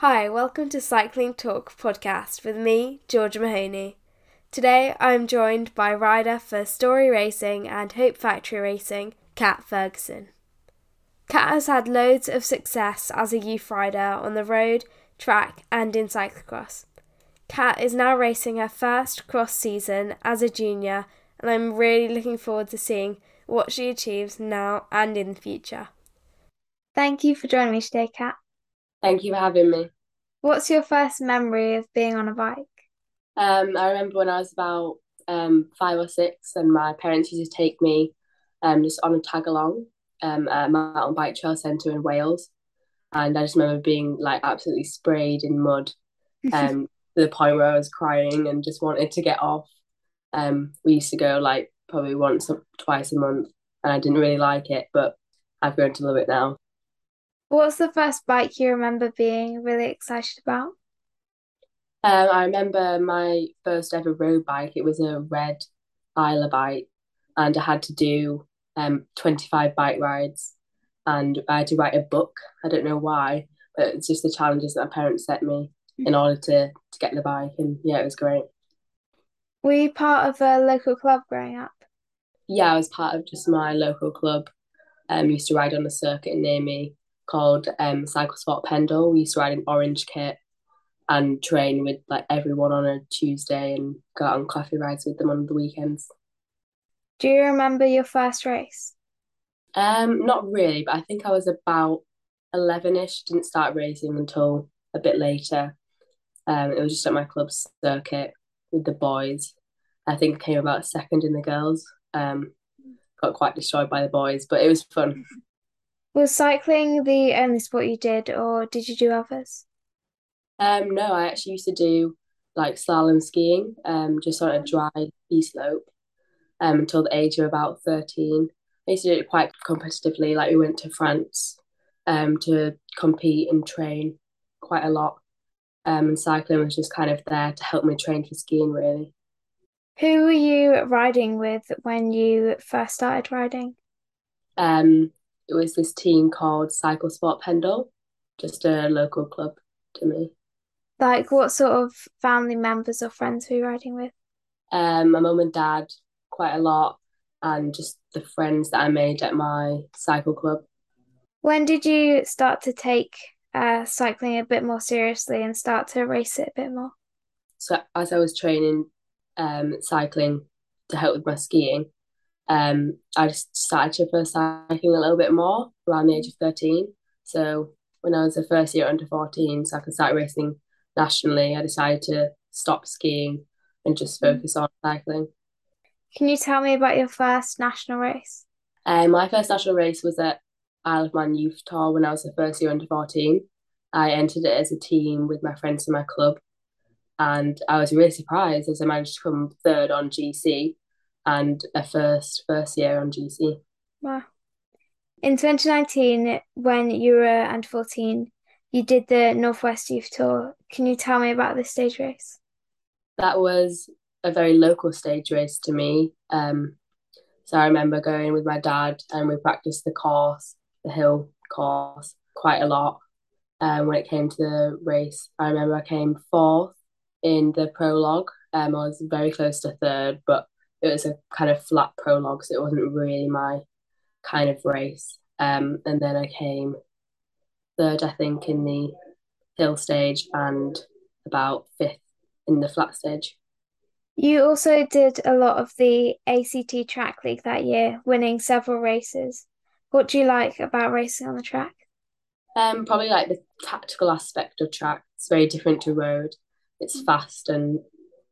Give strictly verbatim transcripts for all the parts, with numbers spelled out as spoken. Hi, welcome to Cycling Talk podcast with me, Georgia Mahoney. Today I'm joined by rider for Story Racing and Hope Factory Racing, Kat Ferguson. Kat has had loads of success as a youth rider on the road, track and in cyclocross. Kat is now racing her first cross season as a junior and I'm really looking forward to seeing what she achieves now and in the future. Thank you for joining me today, Kat. Thank you for having me. What's your first memory of being on a bike? Um, I remember when I was about um, five or six and my parents used to take me um, just on a tag-along um, at Mountain Bike Trail Centre in Wales. And I just remember being like absolutely sprayed in mud um, to the point where I was crying and just wanted to get off. Um, we used to go like probably once or twice a month and I didn't really like it, but I've grown to love it now. What's the first bike you remember being really excited about? Um, I remember my first ever road bike. It was a red Isla bike and I had to do um twenty-five bike rides and I had to write a book. I don't know why, but it's just the challenges that my parents set me mm-hmm. in order to, to get the bike, and yeah, it was great. Were you part of a local club growing up? Yeah, I was part of just my local club. Um, I used to ride on a circuit near me called um, Cycle Sport Pendle. We used to ride an orange kit and train with like everyone on a Tuesday and go out on coffee rides with them on the weekends. Do you remember your first race? Um, not really, but I think I was about eleven-ish. Didn't start racing until a bit later. Um, it was just at my club circuit with the boys. I think I came about second in the girls. Um, got quite destroyed by the boys, but it was fun. Was cycling the only sport you did, or did you do others? Um, no, I actually used to do like slalom skiing, um, just on a dry ski slope, um, until the age of about thirteen. I used to do it quite competitively. Like we went to France, um, to compete and train quite a lot. Um, and cycling was just kind of there to help me train for skiing, really. Who were you riding with when you first started riding? Um. It was this team called Cycle Sport Pendle, just a local club to me. Like, what sort of family members or friends were you riding with? Um, my mum and dad, quite a lot, and just the friends that I made at my cycle club. When did you start to take uh, cycling a bit more seriously and start to race it a bit more? So as I was training um, cycling to help with my skiing, Um, I just started to prefer cycling a little bit more around the age of thirteen. So when I was the first year under fourteen, so I could start racing nationally, I decided to stop skiing and just focus on cycling. Can you tell me about your first national race? Um, my first national race was at Isle of Man Youth Tour when I was the first year under fourteen. I entered it as a team with my friends in my club and I was really surprised as I managed to come third on G C. And a first first year on G C. Wow. In twenty nineteen, when you were under fourteen, you did the Northwest Youth Tour. Can you tell me about this stage race? That was a very local stage race to me. Um, so I remember going with my dad and we practiced the course, the hill course, quite a lot. Um, when it came to the race, I remember I came fourth in the prologue. Um, I was very close to third, but it was a kind of flat prologue, so it wasn't really my kind of race. Um, and then I came third, I think, in the hill stage and about fifth in the flat stage. You also did a lot of the A C T Track League that year, winning several races. What do you like about racing on the track? Um, probably like the tactical aspect of track. It's very different to road. It's fast and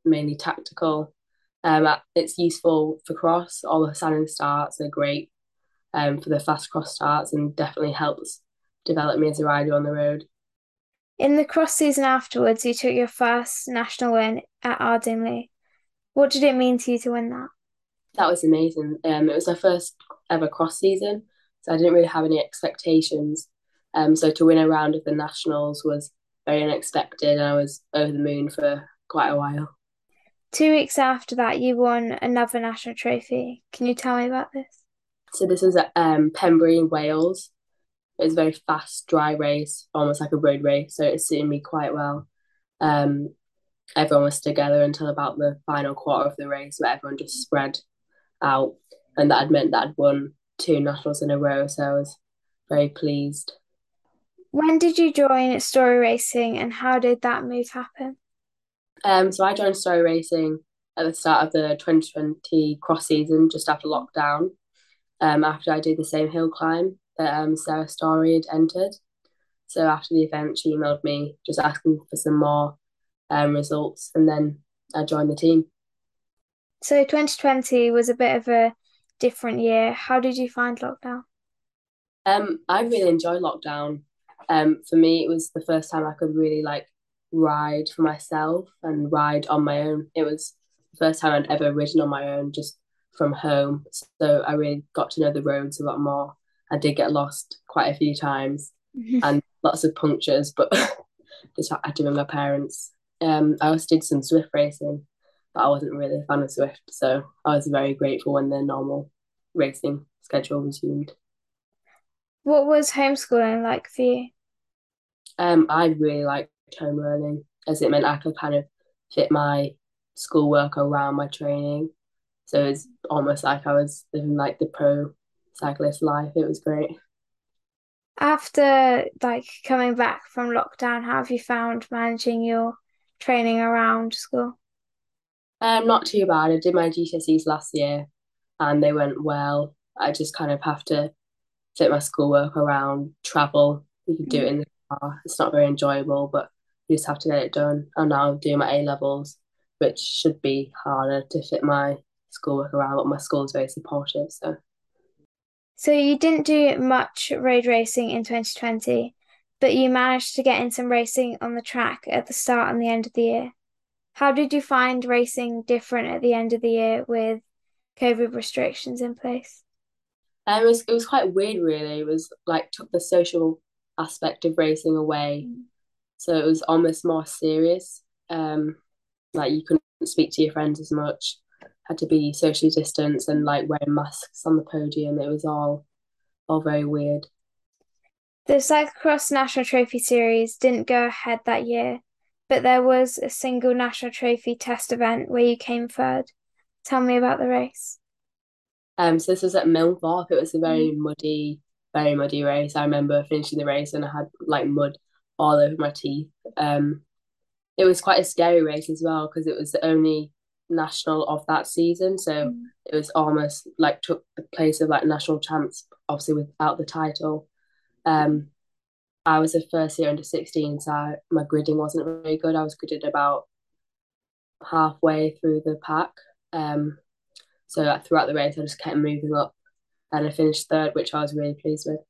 mainly tactical. Um, it's useful for cross. All the standing starts are great um, for the fast cross starts and definitely helps develop me as a rider on the road. In the cross season afterwards, you took your first national win at Ardenley. What did it mean to you to win that? That was amazing. Um, it was my first ever cross season, so I didn't really have any expectations. Um, so to win a round of the nationals was very unexpected and I was over the moon for quite a while. Two weeks after that, you won another national trophy. Can you tell me about this? So this was at um, Pembury in Wales. It was a very fast, dry race, almost like a road race, so it suited me quite well. Um, everyone was together until about the final quarter of the race, where everyone just spread out, and that had meant that I'd won two nationals in a row, so I was very pleased. When did you join Story Racing, and how did that move happen? Um, so I joined Story Racing at the start of the twenty twenty cross season, just after lockdown, um, after I did the same hill climb that um, Sarah Storey had entered. So after the event, she emailed me just asking for some more um, results, and then I joined the team. So twenty twenty was a bit of a different year. How did you find lockdown? Um, I really enjoyed lockdown. Um, for me, it was the first time I could really like ride for myself and ride on my own. It was the first time I'd ever ridden on my own, just from home. So I really got to know the roads a lot more. I did get lost quite a few times and lots of punctures, but just had to ring my parents. Um, I also did some Swift racing, but I wasn't really a fan of Swift, so I was very grateful when the normal racing schedule resumed. What was homeschooling like for you? Um, I really liked home learning, as it meant I could kind of fit my schoolwork around my training. So it's almost like I was living like the pro cyclist life. It was great. After like coming back from lockdown, how have you found managing your training around school? Um, not too bad. I did my G C S Es last year and they went well. I just kind of have to fit my schoolwork around travel. You can do it in the car. It's not very enjoyable, but you just have to get it done. And now I'm doing my A-levels, which should be harder to fit my schoolwork around, but my school is very supportive. So So you didn't do much road racing in twenty twenty, but you managed to get in some racing on the track at the start and the end of the year. How did you find racing different at the end of the year with COVID restrictions in place? Um, it was, it was quite weird, really. It was like took the social aspect of racing away. Mm. So it was almost more serious. Um, like you couldn't speak to your friends as much. Had to be socially distanced and like wearing masks on the podium. It was all all very weird. The Cyclocross National Trophy Series didn't go ahead that year, but there was a single National Trophy test event where you came third. Tell me about the race. Um, so this was at Milnthorpe. It was a very mm. muddy, very muddy race. I remember finishing the race and I had like mud all over my teeth. Um, it was quite a scary race as well because it was the only national of that season, so mm. it was almost like took the place of like national champs, obviously without the title. um I was a first year under sixteen, so I, my gridding wasn't really good. I was gridded about halfway through the pack, um so like, throughout the race I just kept moving up and I finished third, which I was really pleased with.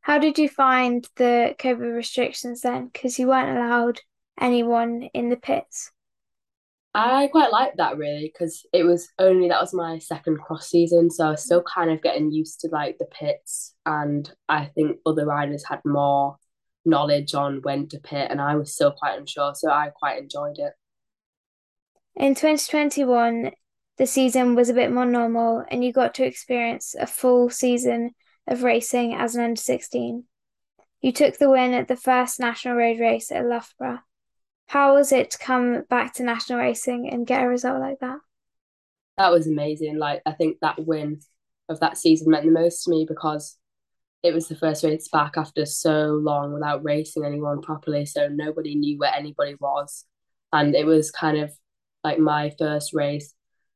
How did you find the COVID restrictions then, because you weren't allowed anyone in the pits? I quite liked that, really, because it was only, that was my second cross season, so I was still kind of getting used to like the pits, and I think other riders had more knowledge on when to pit and I was still quite unsure, so I quite enjoyed it. In twenty twenty-one, the season was a bit more normal and you got to experience a full season of racing as an under sixteen. You took the win at the first national road race at Loughborough. How was it to come back to national racing and get a result like that? That was amazing. Like, I think that win of that season meant the most to me because it was the first race back after so long without racing anyone properly, so nobody knew where anybody was. And it was kind of like my first race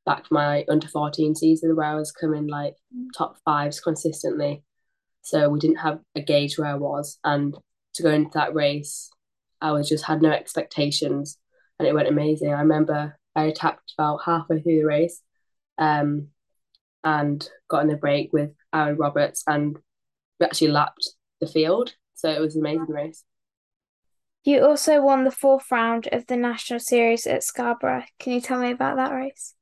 back my under fourteen season where I was coming like top fives consistently. So we didn't have a gauge where I was. And to go into that race, I was just had no expectations and it went amazing. I remember I attacked about halfway through the race um, and got in the break with Aaron Roberts and we actually lapped the field. So it was an amazing race. You also won the fourth round of the National Series at Scarborough. Can you tell me about that race?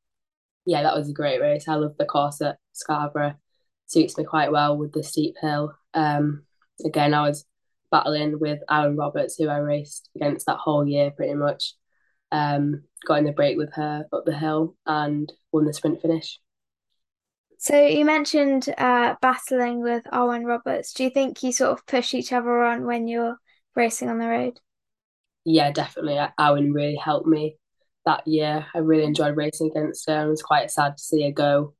Yeah, that was a great race. I love the course at Scarborough. Suits me quite well with the steep hill. Um, again, I was battling with Aaron Roberts, who I raced against that whole year pretty much. Um, got in the break with her up the hill and won the sprint finish. So you mentioned uh, battling with Arwen Roberts. Do you think you sort of push each other on when you're racing on the road? Yeah, definitely. Arwen really helped me that year. I really enjoyed racing against her. It was quite sad to see her go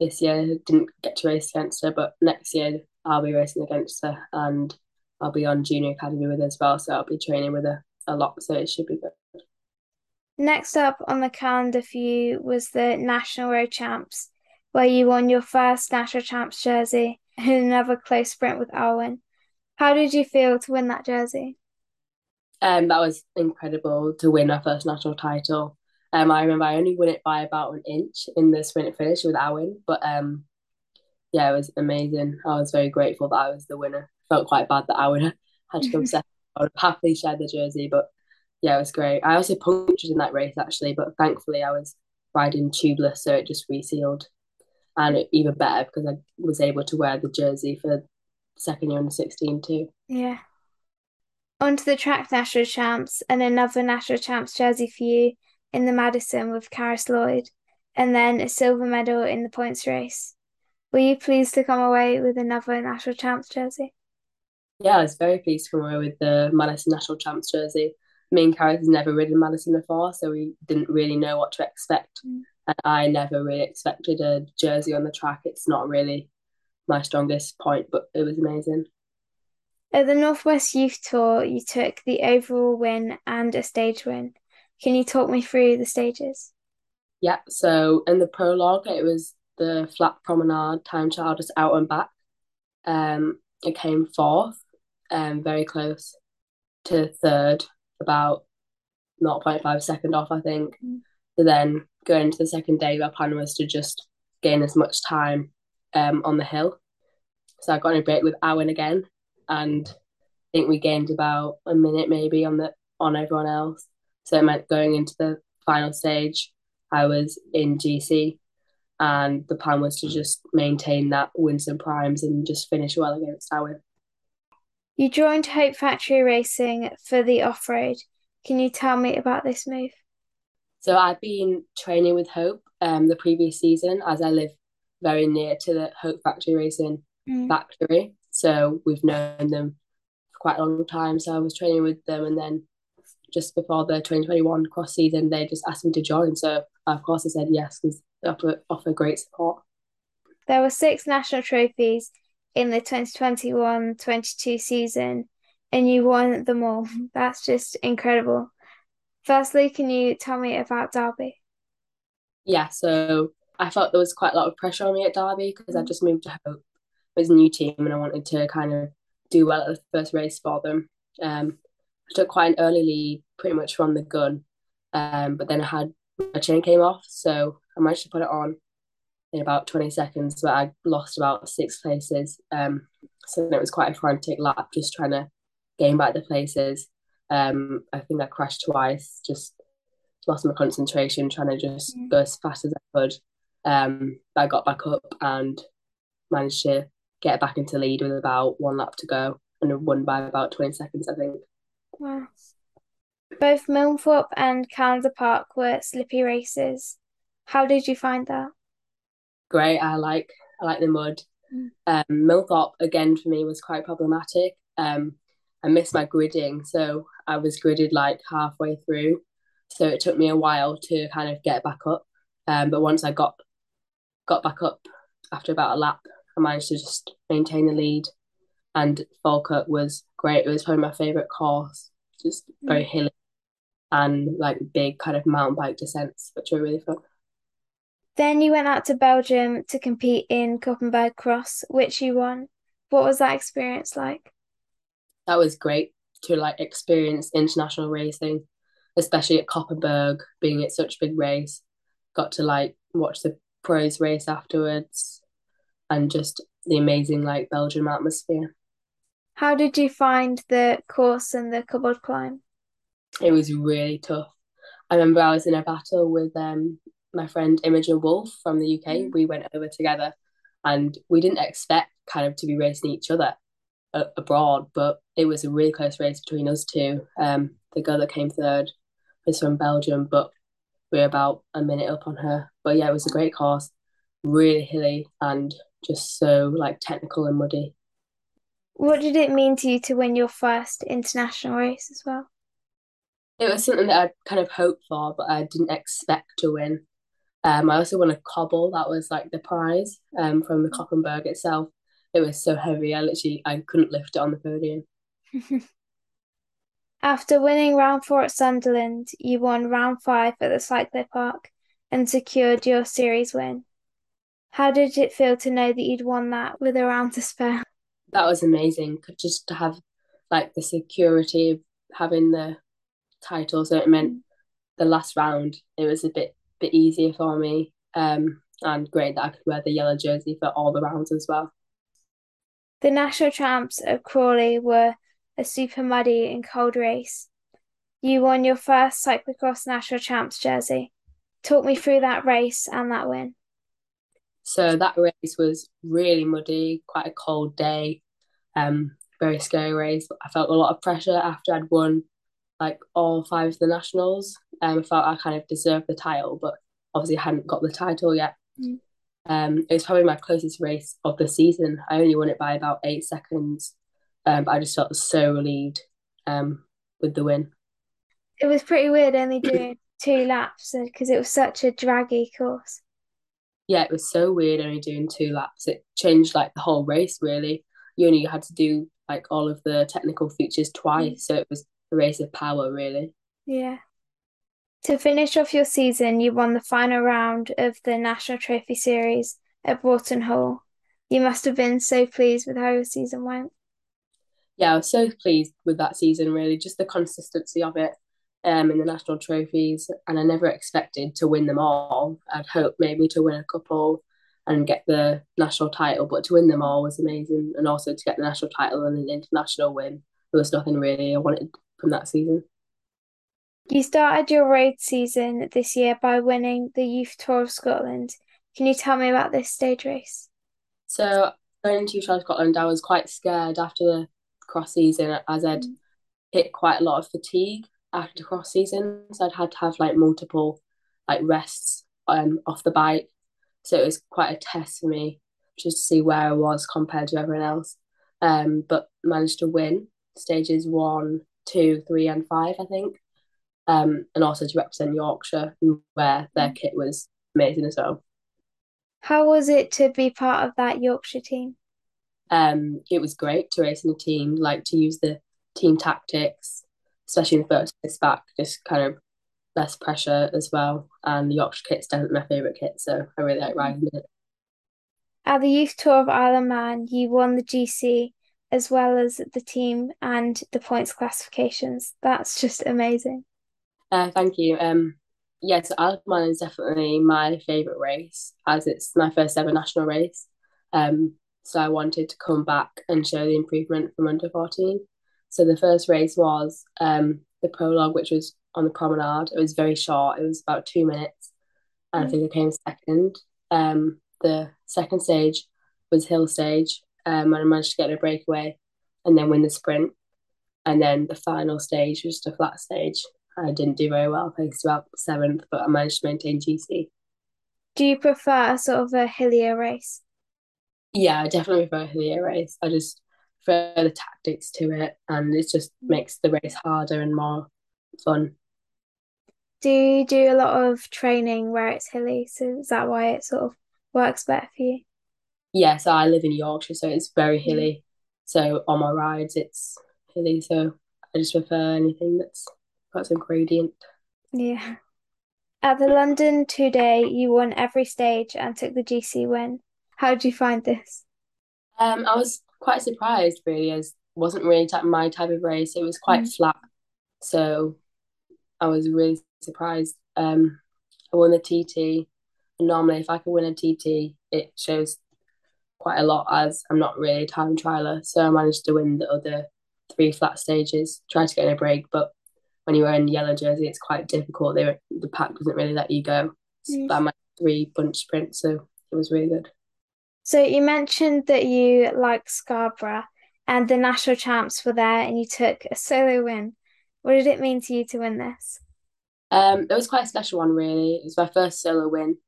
this year. I didn't get to race against her, but next year I'll be racing against her and I'll be on Junior Academy with her as well, so I'll be training with her a lot, so it should be good. Next up on the calendar for you was the National Road Champs, where you won your first National Champs jersey in another close sprint with Arwen. How did you feel to win that jersey? Um, that was incredible to win our first national title. Um, I remember I only won it by about an inch in the sprint finish with Arwen, but um, yeah, it was amazing. I was very grateful that I was the winner. Felt quite bad that Arwen had to come second. I would have happily shared the jersey, but yeah, it was great. I also punctured in that race actually, but thankfully I was riding tubeless, so it just resealed. And even better because I was able to wear the jersey for the second year under sixteen too. Yeah. Onto the track national champs and another national champs jersey for you in the Madison with Carys Lloyd, and then a silver medal in the points race. Were you pleased to come away with another national champs jersey? Yeah, I was very pleased to come away with the Madison national champs jersey. Me and Carys has never ridden Madison before, so we didn't really know what to expect. Mm. And I never really expected a jersey on the track. It's not really my strongest point, but it was amazing. At the Northwest Youth Tour, you took the overall win and a stage win. Can you talk me through the stages? Yeah, so in the prologue, it was the flat promenade, time trial, just out and back. Um, I came fourth, um, very close to third, about zero point five seconds off, I think. Mm. So then going into the second day, my plan was to just gain as much time um, on the hill. So I got in a break with Arwen again, and I think we gained about a minute maybe on the on everyone else. So it meant going into the final stage, I was in G C, and the plan was to just maintain that, win some primes, and just finish well against Arwen. You joined Hope Factory Racing for the off-road. Can you tell me about this move? So I've been training with Hope um, the previous season, as I live very near to the Hope Factory Racing mm. factory. So we've known them for quite a long time. So I was training with them, and then just before the twenty twenty-one cross season, they just asked me to join. So of course I said yes, because they offer, offer great support. There were six national trophies in the twenty twenty-one twenty-two season, and you won them all. That's just incredible. Firstly, can you tell me about Derby? Yeah, so I felt there was quite a lot of pressure on me at Derby because I just moved to Hope. It was a new team and I wanted to kind of do well at the first race for them. Um, I took quite an early lead pretty much from the gun, um, but then I had my chain came off, so I managed to put it on in about twenty seconds, but I lost about six places. Um, so it was quite a frantic lap just trying to gain back the places. Um, I think I crashed twice, just lost my concentration, trying to just mm. go as fast as I could. Um, but I got back up and managed to get back into lead with about one lap to go, and won by about twenty seconds, I think. Wow. Both Milnthorpe and Calendar Park were slippy races. How did you find that? Great, I like I like the mud. Mm. Um, Milnthorpe, again, for me, was quite problematic. Um, I missed my gridding, so I was gridded like halfway through, so it took me a while to kind of get back up. Um, but once I got got back up after about a lap, I managed to just maintain the lead. And Falkirk was great. It was probably my favourite course, just very mm. hilly and like big kind of mountain bike descents, which were really fun. Then you went out to Belgium to compete in Koppenberg Cross, which you won. What was that experience like? That was great to like experience international racing, especially at Koppenberg, being at such a big race. Got to like watch the pros race afterwards and just the amazing like Belgium atmosphere. How did you find the course and the cobbled climb? It was really tough. I remember I was in a battle with um my friend Imogen Wolf from the U K. We went over together and we didn't expect kind of to be racing each other abroad, but it was a really close race between us two. Um, the girl that came third was from Belgium, but we were about a minute up on her. But yeah, it was a great course. really hilly and just so like technical and muddy. What did it mean to you to win your first international race as well? It was something that I kind of hoped for, but I didn't expect to win. Um, I also won a cobble. That was like the prize um, from the Koppenberg itself. It was so heavy. I literally, I couldn't lift it on the podium. After winning round four at Sunderland, you won round five at the Cyclopark and secured your series win. How did it feel to know that you'd won that with a round to spare? That was amazing. Just to have like the security of having the title. So it meant the last round, it was a bit bit easier for me. Um, and great that I could wear the yellow jersey for all the rounds as well. The national champs of Crawley were a super muddy and cold race. You won your first cyclocross national champs jersey. Talk me through that race and that win. So that race was really muddy, quite a cold day, um, very scary race. I felt a lot of pressure after I'd won like all five of the nationals. Um, I felt I kind of deserved the title, but obviously hadn't got the title yet. Mm. Um, it was probably my closest race of the season. I only won it by about eight seconds, um, but I just felt so relieved um, with the win. It was pretty weird only doing two laps because it was such a draggy course. Yeah, it was so weird only doing two laps. It changed like the whole race, really. You only had to do like all of the technical features twice, so it was a race of power, really. Yeah. To finish off your season, you won the final round of the National Trophy Series at Broughton Hall. You must have been so pleased with how your season went. Yeah, I was so pleased with that season, really, just the consistency of it um, in the national trophies. And I never expected to win them all. I'd hoped maybe to win a couple and get the national title, but to win them all was amazing. And also to get the national title and an international win, there was nothing really I wanted from that season. You started your road season this year by winning the Youth Tour of Scotland. Can you tell me about this stage race? So, going to Youth Tour of Scotland, I was quite scared after the cross season, as I'd mm. hit quite a lot of fatigue after the cross season. So I'd had to have like multiple like rests um, off the bike. So it was quite a test for me just to see where I was compared to everyone else. Um, but managed to win stages one, two, three, and five, I think. Um, and also to represent Yorkshire, where their kit was amazing as well. How was it to be part of that Yorkshire team? Um, it was great to race in a team, like to use the team tactics, especially in the first race back, just kind of less pressure as well. And the Yorkshire kit's definitely my favourite kit, so I really like riding it. At the Youth Tour of Isle of Man, you won the G C as well as the team and the points classifications. That's just amazing. Uh, thank you. Um, yeah, so Isle of Man is definitely my favourite race, as it's my first ever national race. Um, so I wanted to come back and show the improvement from under fourteen. So the first race was um, the prologue, which was on the promenade. It was very short. It was about two minutes. And mm. I think I came second. Um, the second stage was hill stage. Um, and I managed to get a breakaway and then win the sprint. And then the final stage was just a flat stage. I didn't do very well, I placed about seventh, but I managed to maintain G C. Do you prefer sort of a hillier race? Yeah, I definitely prefer a hillier race. I just prefer the tactics to it, and it just makes the race harder and more fun. Do you do a lot of training where it's hilly? So is that why it sort of works better for you? Yeah, so I live in Yorkshire, so it's very hilly. So on my rides, it's hilly, so I just prefer anything that's got some gradient. Yeah. At the London Two Day, you won every stage and took the G C win. How did you find this? Um, I was quite surprised, really, as it wasn't really my type of race. It was quite mm. flat, so I was really surprised. Um, I won the T T. Normally, if I could win a T T, it shows quite a lot, as I'm not really a time trialer, so I managed to win the other three flat stages. Tried to get in a break, but when you're in yellow jersey, it's quite difficult. They were, the pack doesn't really let you go. Mm. But I managed three bunch sprints, so it was really good. So you mentioned that you like Scarborough and the national champs were there and you took a solo win. What did it mean to you to win this? Um, it was quite a special one, really. It was my first solo win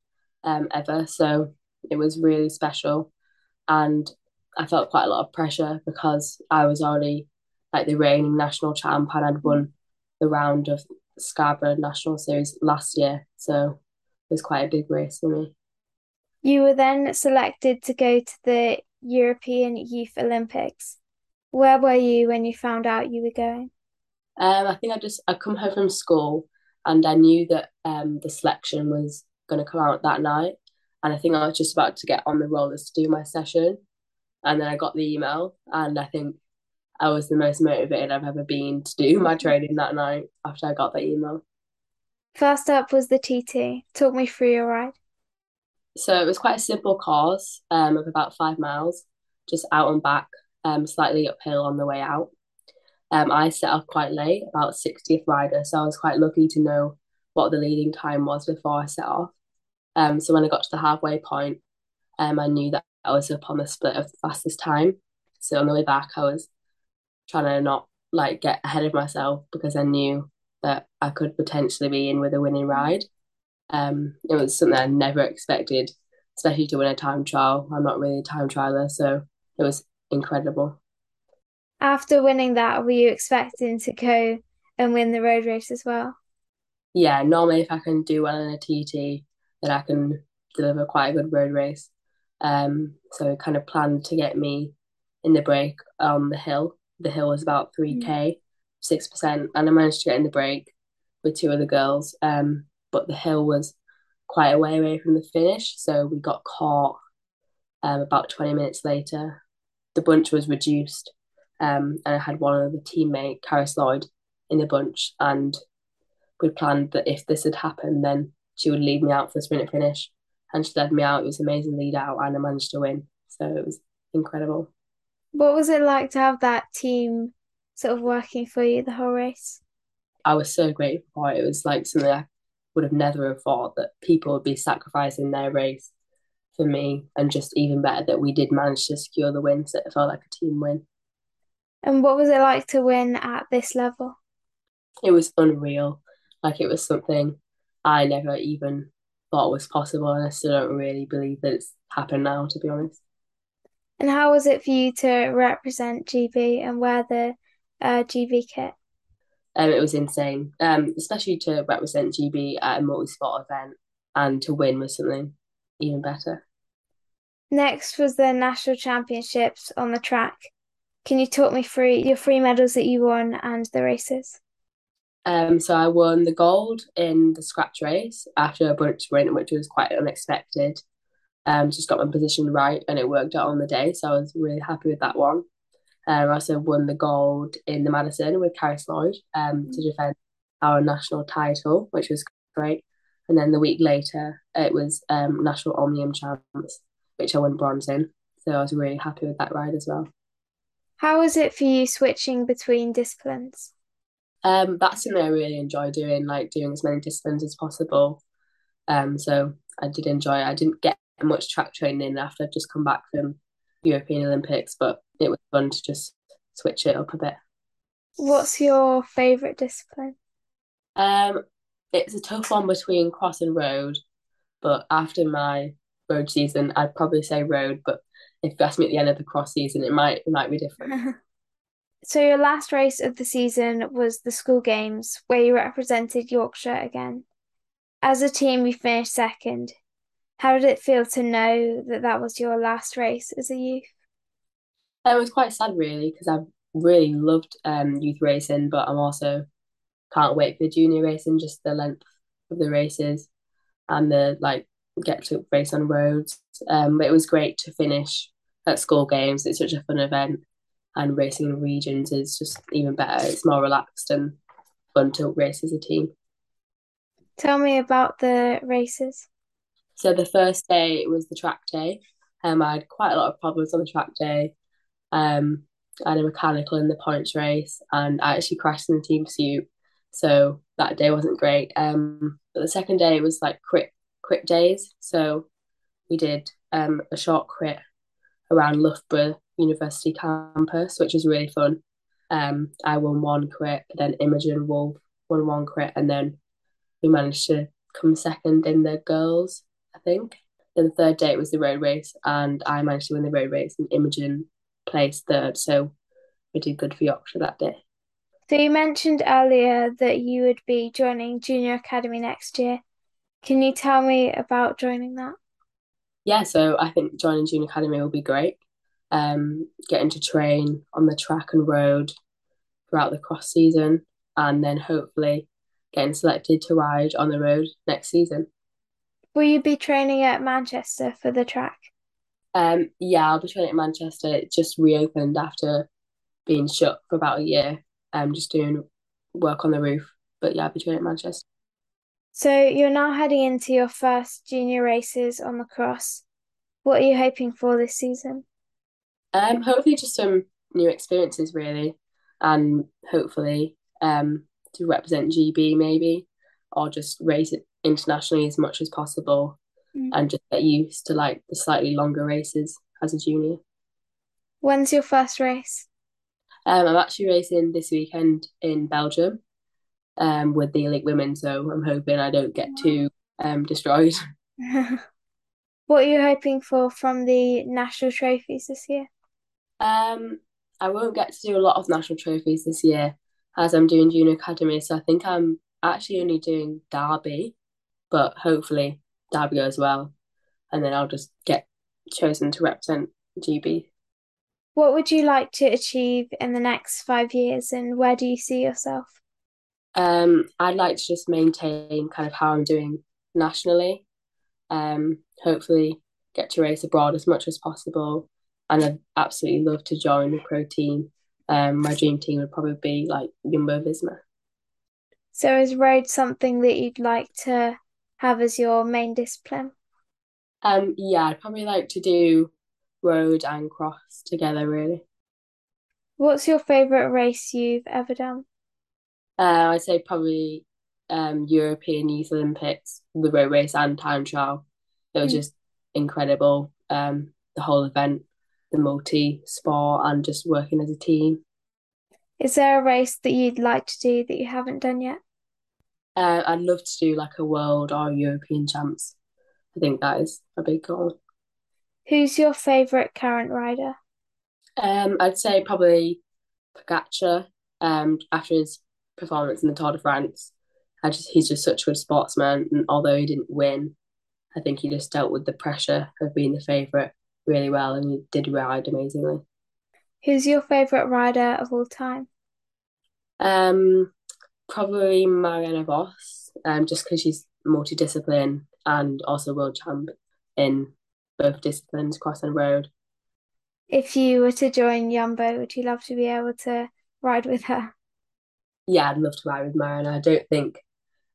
um, ever, so It was really special, and I felt quite a lot of pressure because I was already like the reigning national champ, and I'd won the round of Scarborough National Series last year, so it was quite a big race for me. You were then selected to go to the European Youth Olympics. Where were you when you found out you were going? Um, I think I just I come home from school, and I knew that um the selection was going to come out that night, and I think I was just about to get on the rollers to do my session, and then I got the email, and I think I was the most motivated I've ever been to do my training that night after I got the email. First up was the T T. Talk me through your ride. So it was quite a simple course um, of about five miles, just out and back, um, slightly uphill on the way out. Um, I set off quite late, about sixtieth rider, so I was quite lucky to know what the leading time was before I set off. Um, so when I got to the halfway point, um, I knew that I was up on the split of the fastest time. So on the way back, I was trying to not like get ahead of myself because I knew that I could potentially be in with a winning ride. Um, it was something I never expected, especially to win a time trial. I'm not really a time trialer, so it was incredible. After winning that, were you expecting to go and win the road race as well? Yeah, normally if I can do well in a T T, then I can deliver quite a good road race. Um, so I kind of planned to get me in the break on the hill. The hill was about three K, six percent, and I managed to get in the break with two other girls. Um, but the hill was quite a way away from the finish, so we got caught um, about twenty minutes later. The bunch was reduced, um, and I had one of the teammate, Carys Lloyd, in the bunch, and we planned that if this had happened, then she would lead me out for the sprint finish, and she led me out. It was an amazing lead out, and I managed to win, so it was incredible. What was it like to have that team sort of working for you the whole race? I was so grateful for it. It was like something I would have never have thought, that people would be sacrificing their race for me, and just even better that we did manage to secure the win, so it felt like a team win. And what was it like to win at this level? It was unreal. Like, it was something I never even thought was possible, and I still don't really believe that it's happened now, to be honest. And how was it for you to represent G B and wear the uh, G B kit? Um, it was insane, um, especially to represent G B at a multi-sport event, and to win was something even better. Next was the National Championships on the track. Can you talk me through your three medals that you won and the races? Um, so I won the gold in the scratch race after a bunch sprint, which was quite unexpected. Um, just got my position right, and it worked out on the day, so I was really happy with that one. Um, I also won the gold in the Madison with Carys Lloyd um, to defend our national title, which was great. And then the week later, it was um, National Omnium Champs, which I won bronze in, so I was really happy with that ride as well. How was it for you switching between disciplines? Um, that's something I really enjoy doing, like doing as many disciplines as possible. Um, so I did enjoy it. I didn't get much track training after I'd just come back from European Olympics, but it was fun to just switch it up a bit. What's your favourite discipline? Um, it's a tough one between cross and road, but after my road season, I'd probably say road, but if you ask me at the end of the cross season, it might, it might be different. So your last race of the season was the school games, where you represented Yorkshire again. As a team, you finished second. How did it feel to know that that was your last race as a youth? It was quite sad, really, because I've really loved um, youth racing, but I'm also can't wait for junior racing, just the length of the races and the like get to race on roads. Um, but it was great to finish at school games. It's such a fun event, and racing in regions is just even better. It's more relaxed and fun to race as a team. Tell me about the races. So the first day was the track day. Um, I had quite a lot of problems on the track day. Um, I had a mechanical in the points race, and I actually crashed in the team pursuit. So that day wasn't great. Um, but the second day was like crit crit days. So we did um a short crit around Loughborough University campus, which was really fun. Um, I won one crit, then Imogen Wolf won one crit, and then we managed to come second in the girls, I think. Then the third day it was the road race, and I managed to win the road race, and Imogen placed third, so we did good for Yorkshire that day. So you mentioned earlier that you would be joining Junior Academy next year. Can you tell me about joining that? Yeah, so I think joining Junior Academy will be great. Um, getting to train on the track and road throughout the cross season, and then hopefully getting selected to ride on the road next season. Will you be training at Manchester for the track? Um, yeah, I'll be training at Manchester. It just reopened after being shut for about a year. Um, just doing work on the roof. But yeah, I'll be training at Manchester. So you're now heading into your first junior races on the cross. What are you hoping for this season? Um, hopefully just some new experiences, really. And hopefully um, to represent G B maybe, or just race it internationally as much as possible, mm. and just get used to like the slightly longer races as a junior. When's your first race? Um, I'm actually racing this weekend in Belgium um, with the elite women, so I'm hoping I don't get too um, destroyed. What are you hoping for from the national trophies this year? Um, I won't get to do a lot of national trophies this year as I'm doing junior academy, so I think I'm actually only doing Derby, but hopefully Derby goes well, and then I'll just get chosen to represent G B. What would you like to achieve in the next five years, and where do you see yourself? Um, I'd like to just maintain kind of how I'm doing nationally. Um, hopefully get to race abroad as much as possible, and I'd absolutely love to join the pro team. Um, my dream team would probably be like Jumbo-Visma. So is road something that you'd like to have as your main discipline? Um, yeah, I'd probably like to do road and cross together, really. What's your favourite race you've ever done? Uh, I'd say probably um, European Youth Olympics, the road race and time trial. It was mm. just incredible, um, the whole event, the multi-sport and just working as a team. Is there a race that you'd like to do that you haven't done yet? Uh, I'd love to do like a world or European champs. I think that is a big goal. Who's your favourite current rider? Um, I'd say probably Pogačar. Um, after his performance in the Tour de France, I just he's just such a good sportsman. And although he didn't win, I think he just dealt with the pressure of being the favourite really well, and he did ride amazingly. Who's your favourite rider of all time? Um, probably Marianne Vos, um, just because she's multidiscipline and also world champ in both disciplines, cross and road. If you were to join Jumbo, would you love to be able to ride with her? Yeah, I'd love to ride with Marianne. I don't think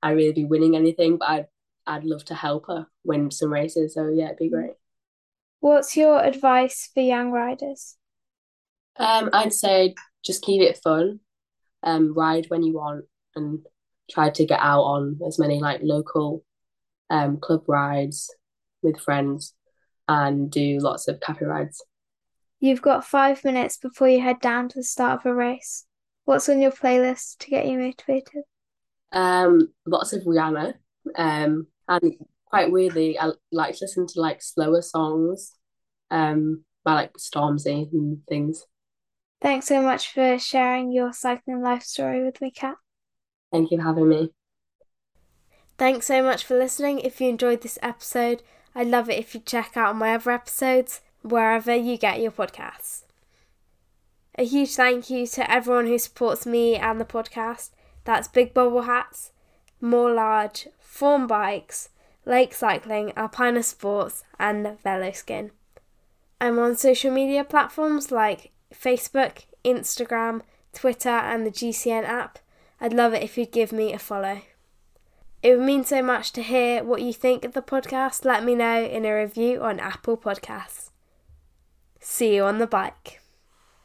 I'd really be winning anything, but I'd, I'd love to help her win some races, so yeah, it'd be great. What's your advice for young riders? Um, I'd say just keep it fun, um, ride when you want, and try to get out on as many like local um, club rides with friends, and do lots of cafe rides. You've got five minutes before you head down to the start of a race. What's on your playlist to get you motivated? Um, lots of Rihanna, um, and quite weirdly, I like to listen to like slower songs, um, by like Stormzy and things. Thanks so much for sharing your cycling life story with me, Kat. Thank you for having me. Thanks so much for listening. If you enjoyed this episode, I'd love it if you check out my other episodes wherever you get your podcasts. A huge thank you to everyone who supports me and the podcast. That's Big Bubble Hats, More Large, Form Bikes, Lake Cycling, Alpina Sports and VeloSkin. I'm on social media platforms like Facebook, Instagram, Twitter and the G C N app. I'd love it if you'd give me a follow. It would mean so much to hear what you think of the podcast. Let me know in a review on Apple Podcasts. See you on the bike.